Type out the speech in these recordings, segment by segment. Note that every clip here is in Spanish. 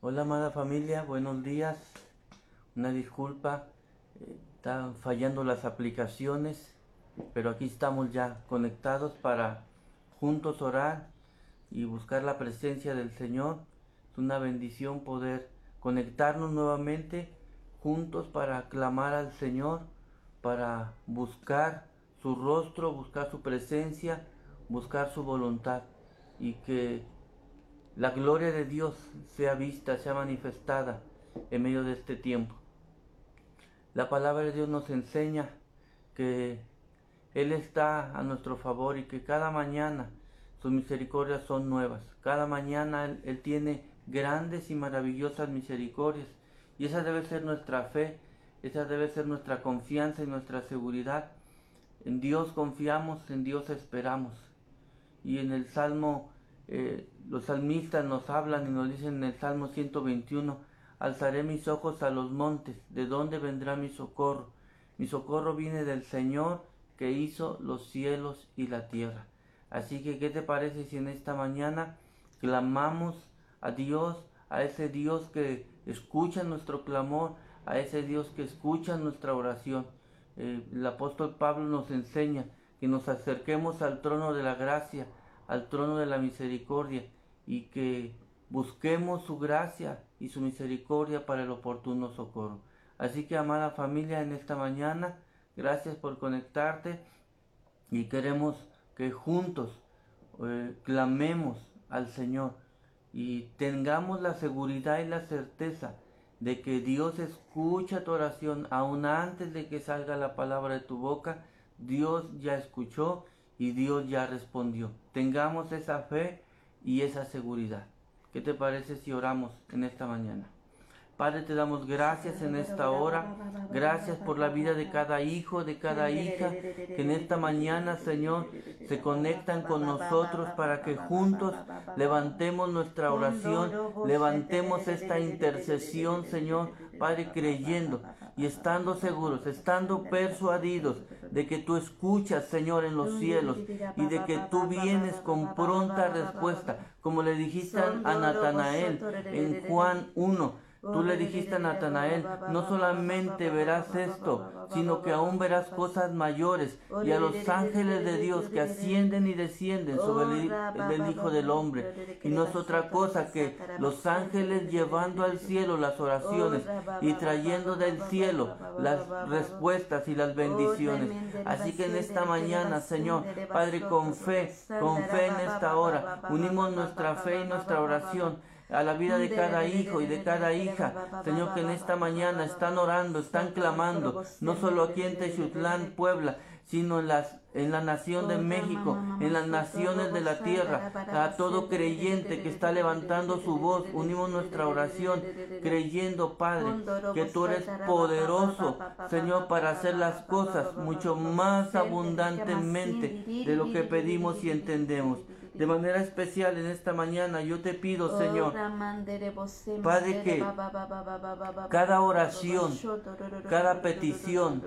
Hola amada familia, buenos días. Una disculpa, están fallando las aplicaciones, pero aquí estamos ya conectados para juntos orar y buscar la presencia del Señor. Es una bendición poder conectarnos nuevamente juntos para clamar al Señor, para buscar su rostro, buscar su presencia, buscar su voluntad, y que la gloria de Dios sea vista, sea manifestada en medio de este tiempo. La palabra de Dios nos enseña que Él está a nuestro favor y que cada mañana sus misericordias son nuevas. Cada mañana Él tiene grandes y maravillosas misericordias, y esa debe ser nuestra fe, esa debe ser nuestra confianza y nuestra seguridad. En Dios confiamos, en Dios esperamos. Y en el Salmo, los salmistas nos hablan y nos dicen en el Salmo 121, alzaré mis ojos a los montes, ¿de dónde vendrá mi socorro? Mi socorro viene del Señor, que hizo los cielos y la tierra. Así que, ¿qué te parece si en esta mañana clamamos a Dios, a ese Dios que escucha nuestro clamor, a ese Dios que escucha nuestra oración? El apóstol Pablo nos enseña que nos acerquemos al trono de la gracia, al trono de la misericordia, y que busquemos su gracia y su misericordia para el oportuno socorro. Así que, amada familia, en esta mañana, gracias por conectarte, y queremos que juntos clamemos al Señor y tengamos la seguridad y la certeza de que Dios escucha tu oración. Aún antes de que salga la palabra de tu boca, Dios ya escuchó y Dios ya respondió. Tengamos esa fe y esa seguridad. ¿Qué te parece si oramos en esta mañana? Padre, te damos gracias en esta hora. Gracias por la vida de cada hijo, de cada hija, que en esta mañana, Señor, se conectan con nosotros para que juntos levantemos nuestra oración, levantemos esta intercesión, Señor, Padre, creyendo y estando seguros, estando persuadidos de que tú escuchas, Señor, en los cielos, y de que tú vienes con pronta respuesta, como le dijiste a Natanael en Juan 1. Tú le dijiste a Natanael, no solamente verás esto, sino que aún verás cosas mayores, y a los ángeles de Dios que ascienden y descienden sobre el Hijo del Hombre. Y no es otra cosa que los ángeles llevando al cielo las oraciones y trayendo del cielo las respuestas y las bendiciones. Así que en esta mañana, Señor, Padre, con fe en esta hora, unimos nuestra fe y nuestra oración a la vida de cada hijo y de cada hija, Señor, que en esta mañana están orando, están clamando, no solo aquí en Texutlán, Puebla, sino en la nación de México, en las naciones de la tierra. A todo creyente que está levantando su voz, unimos nuestra oración, creyendo, Padre, que tú eres poderoso, Señor, para hacer las cosas mucho más abundantemente de lo que pedimos y entendemos. De manera especial en esta mañana yo te pido, Señor, Padre, que cada oración, cada petición,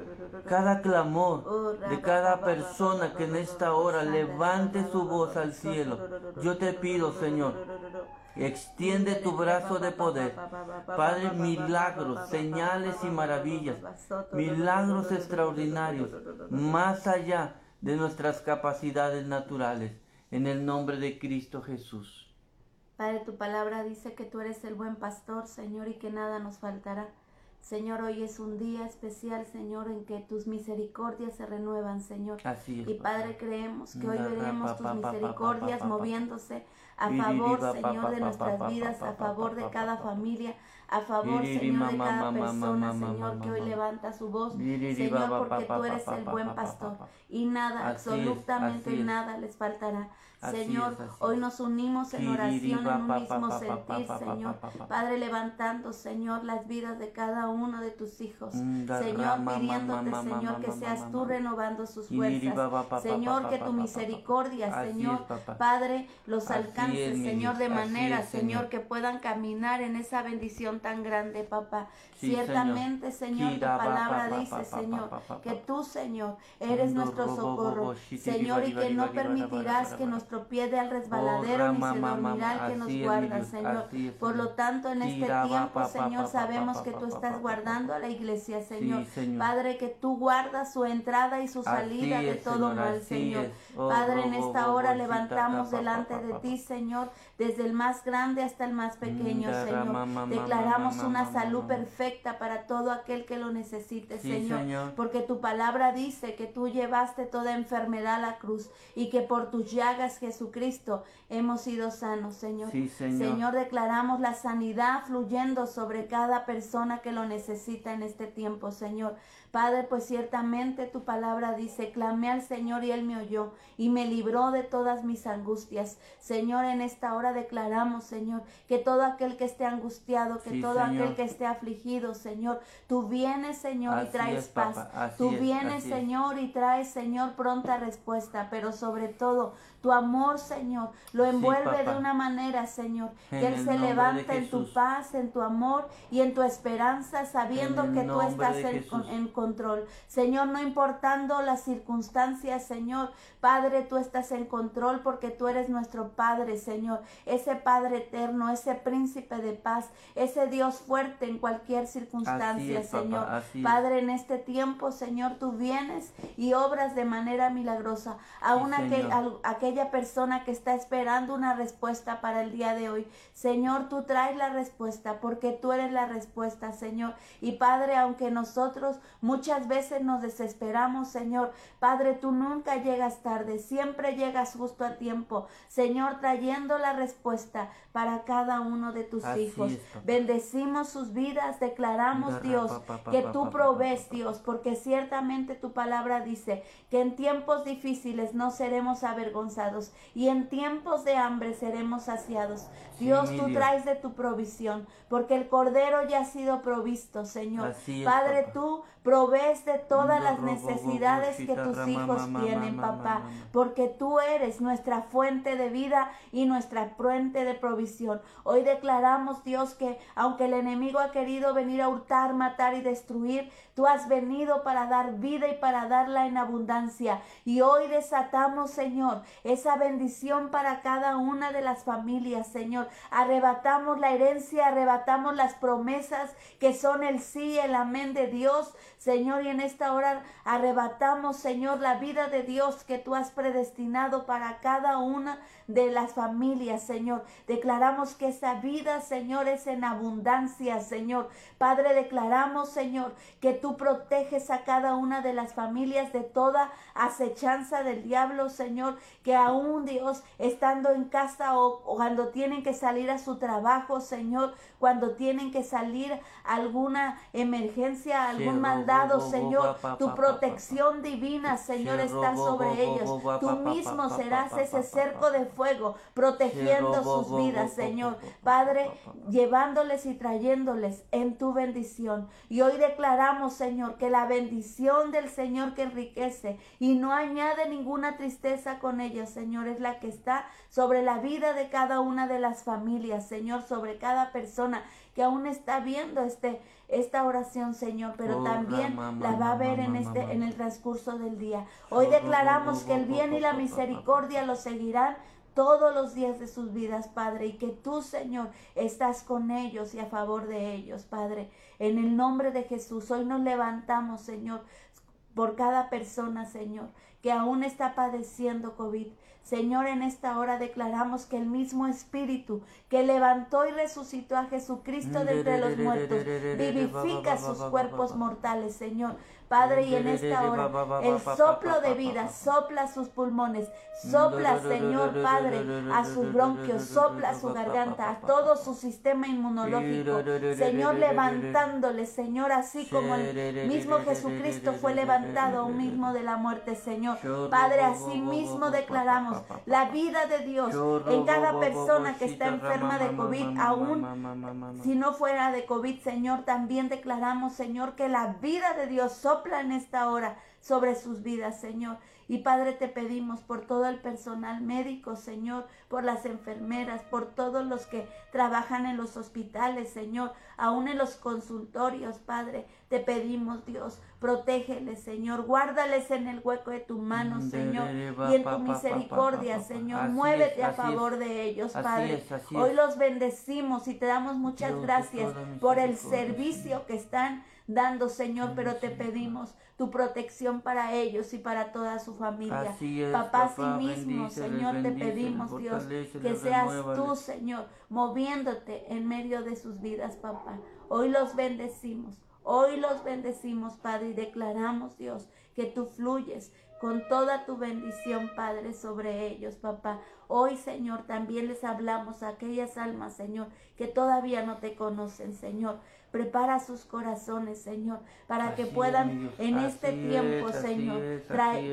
cada clamor de cada persona que en esta hora levante su voz al cielo, yo te pido, Señor, extiende tu brazo de poder, Padre, milagros, señales y maravillas, milagros extraordinarios, más allá de nuestras capacidades naturales. En el nombre de Cristo Jesús. Padre, tu palabra dice que tú eres el buen pastor, Señor, y que nada nos faltará. Señor, hoy es un día especial, Señor, en que tus misericordias se renuevan, Señor. Así es, y Padre, creemos que hoy veremos tus misericordias moviéndose a favor, Señor, de nuestras vidas, a favor de cada familia, a favor, Señor, de cada persona, Señor, que hoy levanta su voz, Señor, porque tú eres el buen pastor y nada, absolutamente nada les faltará. Señor, hoy nos unimos en oración, en un mismo sentir, Señor, Padre, levantando, Señor, las vidas de cada uno de tus hijos, Señor, pidiéndote, Señor, que seas tú renovando sus fuerzas, Señor, que tu misericordia, Señor, Padre, los alcance, alcance, Señor, de manera, Señor, que puedan caminar en esa bendición tan grande, papá. Ciertamente, Señor, tu palabra dice, Señor, que tú, Señor, eres nuestro socorro, Señor, y que no permitirás que nuestro pie dé al resbaladero ni se dormirá el que nos guarda, Señor. Por lo tanto, en este tiempo, Señor, sabemos que tú estás guardando a la iglesia, Señor. Padre, que tú guardas su entrada y su salida de todo mal, Señor. Padre, en esta hora levantamos delante de ti, Señor, desde el más grande hasta el más pequeño, Señor. Declaramos una salud perfecta para todo aquel que lo necesite, Señor, porque tu palabra dice que tú llevaste toda enfermedad a la cruz y que por tus llagas, Jesucristo, hemos sido sanos, Señor. Señor, declaramos la sanidad fluyendo sobre cada persona que lo necesita en este tiempo, Señor. Padre, pues ciertamente tu palabra dice, clamé al Señor y Él me oyó y me libró de todas mis angustias. Señor, en esta hora declaramos, Señor, que todo aquel que esté angustiado, que todo aquel que esté afligido, Señor, tú vienes, Señor, y traes paz. Tú vienes, Señor, y traes, Señor, pronta respuesta, pero sobre todo, tu amor, Señor, lo envuelve de una manera, Señor, que Él se levanta en tu paz, en tu amor y en tu esperanza, sabiendo que tú estás en control. Señor, no importando las circunstancias, Señor, Padre, tú estás en control porque tú eres nuestro Padre, Señor, ese Padre eterno, ese Príncipe de paz, ese Dios fuerte en cualquier circunstancia, Señor. Padre, en este tiempo, Señor, tú vienes y obras de manera milagrosa. Aún aquella persona que está esperando una respuesta para el día de hoy, Señor, tú traes la respuesta porque tú eres la respuesta, Señor. Y Padre, aunque nosotros muchas veces nos desesperamos, Señor, Padre, tú nunca llegas tarde, siempre llegas justo a tiempo, Señor, trayendo la respuesta para cada uno de tus hijos. Bendecimos sus vidas, declaramos, Dios, que tú provees, Dios, porque ciertamente tu palabra dice que en tiempos difíciles no seremos avergonzados y en tiempos de hambre seremos saciados. Dios, tú traes de tu provisión, porque el Cordero ya ha sido provisto, Señor. Padre, tú provees de todas las necesidades que tus hijos tienen, papá, porque tú eres nuestra fuente de vida y nuestra fuente de provisión. Hoy declaramos, Dios, que aunque el enemigo ha querido venir a hurtar, matar y destruir, tú has venido para dar vida y para darla en abundancia. Y hoy desatamos, Señor, esa bendición para cada una de las familias, Señor. Arrebatamos la herencia, arrebatamos las promesas que son el sí, el amén de Dios, Señor, y en esta hora arrebatamos, Señor, la vida de Dios que tú has predestinado para cada una de las familias, Señor. Declaramos que esa vida, Señor, es en abundancia, Señor. Padre, declaramos, Señor, que tú proteges a cada una de las familias de toda acechanza del diablo, Señor, que aún, Dios, estando en casa o cuando tienen que salir a su trabajo, Señor, cuando tienen que salir alguna emergencia, algún mandado, Señor, tu protección divina, Señor, está sobre ellos. Tú mismo serás ese cerco de fuego protegiendo sus vidas, Señor. Padre, llevándoles y trayéndoles en tu bendición. Y hoy declaramos, Señor, que la bendición del Señor que enriquece y no añade ninguna tristeza con ellos, Señor, es la que está sobre la vida de cada una de las familias, Señor, sobre cada persona que aún está viendo esta oración, Señor, pero también la va a ver en el transcurso del día. Hoy declaramos que el bien y la misericordia los seguirán todos los días de sus vidas, Padre, y que tú, Señor, estás con ellos y a favor de ellos, Padre. En el nombre de Jesús, hoy nos levantamos, Señor, por cada persona, Señor, que aún está padeciendo COVID. Señor, en esta hora declaramos que el mismo Espíritu que levantó y resucitó a Jesucristo de entre los muertos vivifica sus cuerpos mortales, Señor. Padre, y en esta hora el soplo de vida sopla sus pulmones, sopla, Señor, Padre, a sus bronquios, sopla a su garganta, a todo su sistema inmunológico, Señor, levantándole, Señor, así como el mismo Jesucristo fue levantado mismo de la muerte, Señor. Padre, así mismo declaramos la vida de Dios en cada persona que está enferma de COVID, aún si no fuera de COVID, Señor, también declaramos, Señor, que la vida de Dios sopla en esta hora sobre sus vidas, Señor. Y Padre, te pedimos por todo el personal médico, Señor, por las enfermeras, por todos los que trabajan en los hospitales, Señor, aún en los consultorios, Padre, te pedimos, Dios, protégeles, Señor, guárdales en el hueco de tu mano, Señor, y en tu misericordia, Señor, muévete a favor de ellos, Padre. Hoy los bendecimos y te damos muchas gracias por el servicio que están dando, Señor, pero te pedimos tu protección para ellos y para toda su familia. Papá, a sí mismo, Señor, te pedimos, Dios, que seas tú, Señor, moviéndote en medio de sus vidas, papá. Hoy los bendecimos. Hoy los bendecimos, Padre, y declaramos, Dios, que tú fluyes con toda tu bendición, Padre, sobre ellos, papá. Hoy, Señor, también les hablamos a aquellas almas, Señor, que todavía no te conocen, Señor. Prepara sus corazones, Señor, para que puedan en este tiempo, Señor,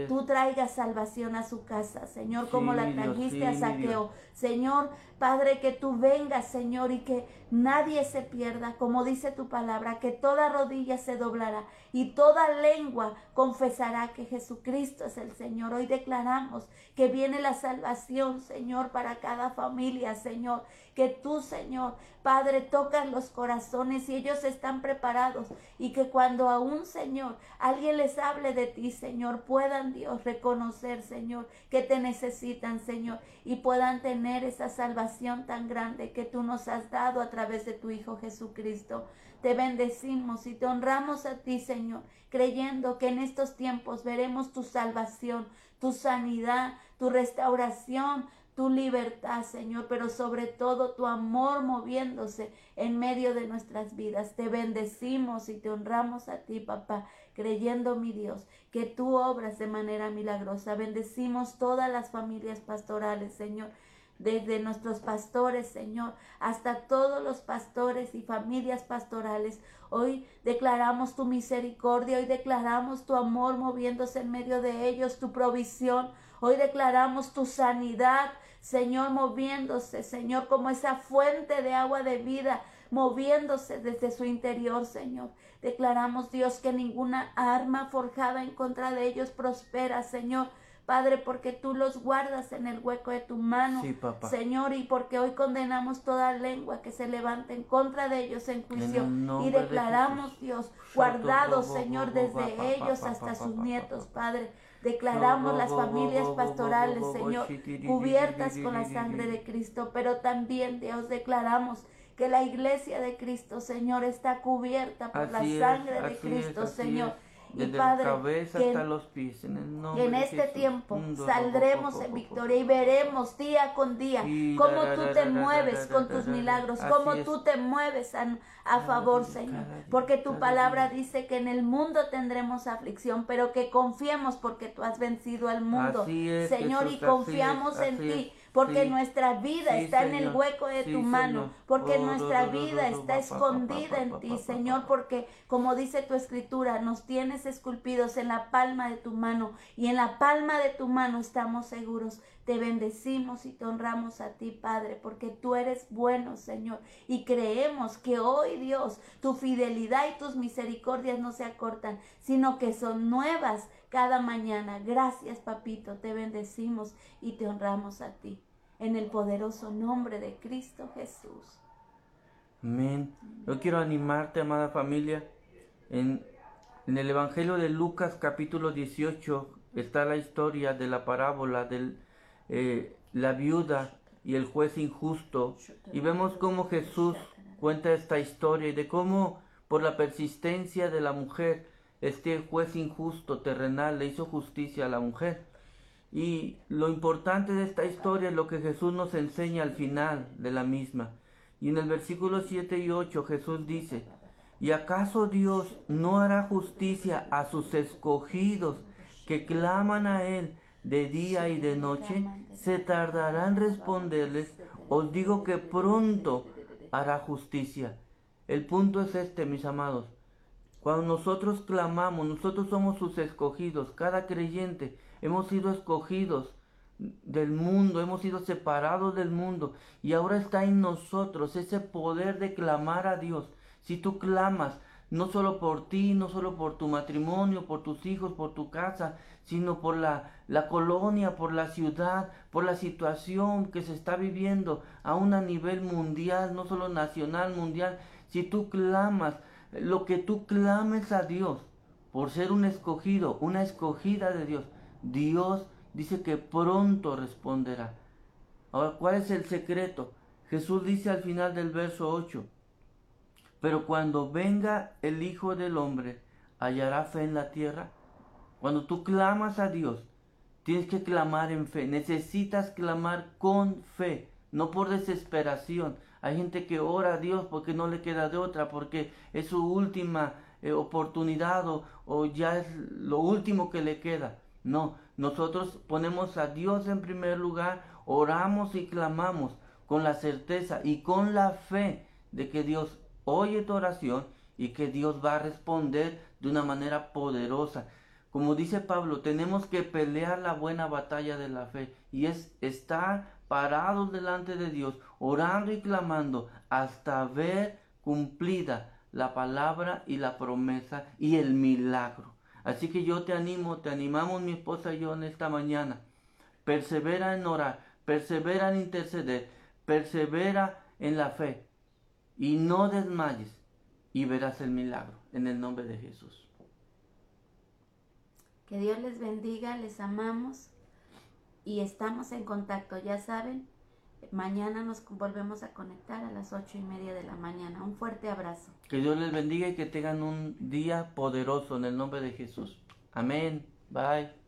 tú traigas salvación a su casa, Señor, como la trajiste a Zaqueo. Señor, Padre, que tú vengas, Señor, y que nadie se pierda, como dice tu palabra, que toda rodilla se doblará y toda lengua confesará que Jesucristo es el Señor. Hoy declaramos que viene la salvación, Señor, para cada familia, Señor, que tú, Señor, Padre, tocas los corazones y ellos están preparados, y que cuando aún, Señor, alguien les hable de ti, Señor, puedan, Dios, reconocer, Señor, que te necesitan, Señor, y puedan tener esa salvación tan grande que tú nos has dado a través de tu Hijo Jesucristo. Te bendecimos y te honramos a ti, Señor, creyendo que en estos tiempos veremos tu salvación, tu sanidad, tu restauración, tu libertad, Señor, pero sobre todo tu amor moviéndose en medio de nuestras vidas. Te bendecimos y te honramos a ti, papá, creyendo, mi Dios, que tú obras de manera milagrosa. Bendecimos todas las familias pastorales, Señor, desde nuestros pastores, Señor, hasta todos los pastores y familias pastorales. Hoy declaramos tu misericordia, hoy declaramos tu amor moviéndose en medio de ellos, tu provisión. Hoy declaramos tu sanidad, Señor, moviéndose, Señor, como esa fuente de agua de vida, moviéndose desde su interior, Señor. Declaramos, Dios, que ninguna arma forjada en contra de ellos prospera, Señor. Padre, porque tú los guardas en el hueco de tu mano, sí, Señor, y porque hoy condenamos toda lengua que se levante en contra de ellos en juicio, y declaramos, Dios, guardados, Señor, desde ellos hasta sus nietos, Padre. Declaramos las familias pastorales, Señor, cubiertas con la sangre de Cristo, pero también, Dios, declaramos que la iglesia de Cristo, Señor, está cubierta por la sangre de Cristo, Señor. Y Padre, la cabeza hasta los pies, en este tiempo saldremos en victoria y veremos día con día cómo tú te mueves con tus milagros, cómo tú te mueves a favor, Señor, porque tu palabra dice que en el mundo tendremos aflicción, pero que confiemos porque tú has vencido al mundo, Señor, y confiamos en ti. Porque nuestra vida está en el hueco de tu mano, porque nuestra vida está escondida en ti, Señor, porque como dice tu escritura, nos tienes esculpidos en la palma de tu mano, y en la palma de tu mano estamos seguros. Te bendecimos y te honramos a ti, Padre, porque tú eres bueno, Señor, y creemos que hoy, Dios, tu fidelidad y tus misericordias no se acortan, sino que son nuevas cada mañana. Gracias, papito, te bendecimos y te honramos a ti. En el poderoso nombre de Cristo Jesús. Amén. Yo quiero animarte, amada familia. En el Evangelio de Lucas, capítulo 18, está la historia de la parábola de la viuda y el juez injusto. Y vemos cómo Jesús cuenta esta historia y de cómo por la persistencia de la mujer, este juez injusto terrenal le hizo justicia a la mujer. Y lo importante de esta historia es lo que Jesús nos enseña al final de la misma. Y en el versículo 7 y 8 Jesús dice: ¿Y acaso Dios no hará justicia a sus escogidos que claman a Él de día y de noche? ¿Se tardará en responderles? Os digo que pronto hará justicia. El punto es este, mis amados. Cuando nosotros clamamos, nosotros somos sus escogidos. Cada creyente hemos sido escogidos del mundo, hemos sido separados del mundo, y ahora está en nosotros ese poder de clamar a Dios. Si tú clamas, no solo por ti, no solo por tu matrimonio, por tus hijos, por tu casa, sino por la colonia, por la ciudad, por la situación que se está viviendo aún a nivel mundial, no solo nacional, mundial. Si tú clamas, lo que tú clames a Dios, por ser un escogido, una escogida de Dios, Dios dice que pronto responderá. Ahora, ¿cuál es el secreto? Jesús dice al final del verso 8, pero cuando venga el Hijo del Hombre, ¿hallará fe en la tierra? Cuando tú clamas a Dios, tienes que clamar en fe, necesitas clamar con fe, no por desesperación. Hay gente que ora a Dios porque no le queda de otra, porque es su última oportunidad o ya es lo último que le queda. No, nosotros ponemos a Dios en primer lugar, oramos y clamamos con la certeza y con la fe de que Dios oye tu oración y que Dios va a responder de una manera poderosa. Como dice Pablo, tenemos que pelear la buena batalla de la fe, y es estar parados delante de Dios, orando y clamando hasta ver cumplida la palabra y la promesa y el milagro. Así que yo te animo, te animamos mi esposa y yo en esta mañana. Persevera en orar, persevera en interceder, persevera en la fe y no desmayes, y verás el milagro en el nombre de Jesús. Que Dios les bendiga, les amamos. Y estamos en contacto, ya saben, mañana nos volvemos a conectar a las 8:30 de la mañana. Un fuerte abrazo. Que Dios les bendiga y que tengan un día poderoso en el nombre de Jesús. Amén. Bye.